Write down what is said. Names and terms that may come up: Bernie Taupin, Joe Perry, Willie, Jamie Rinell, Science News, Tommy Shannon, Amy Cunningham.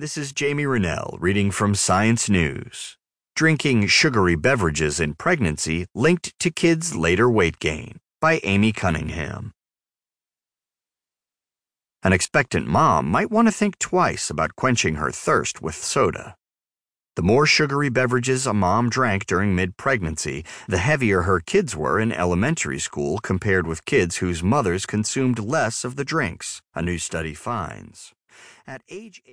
This is Jamie Rinell reading from Science News. Drinking Sugary Beverages in Pregnancy Linked to Kids' Later Weight Gain by Amy Cunningham. An expectant mom might want to think twice about quenching her thirst with soda. The more sugary beverages a mom drank during mid-pregnancy, the heavier her kids were in elementary school compared with kids whose mothers consumed less of the drinks, a new study finds. At age 8,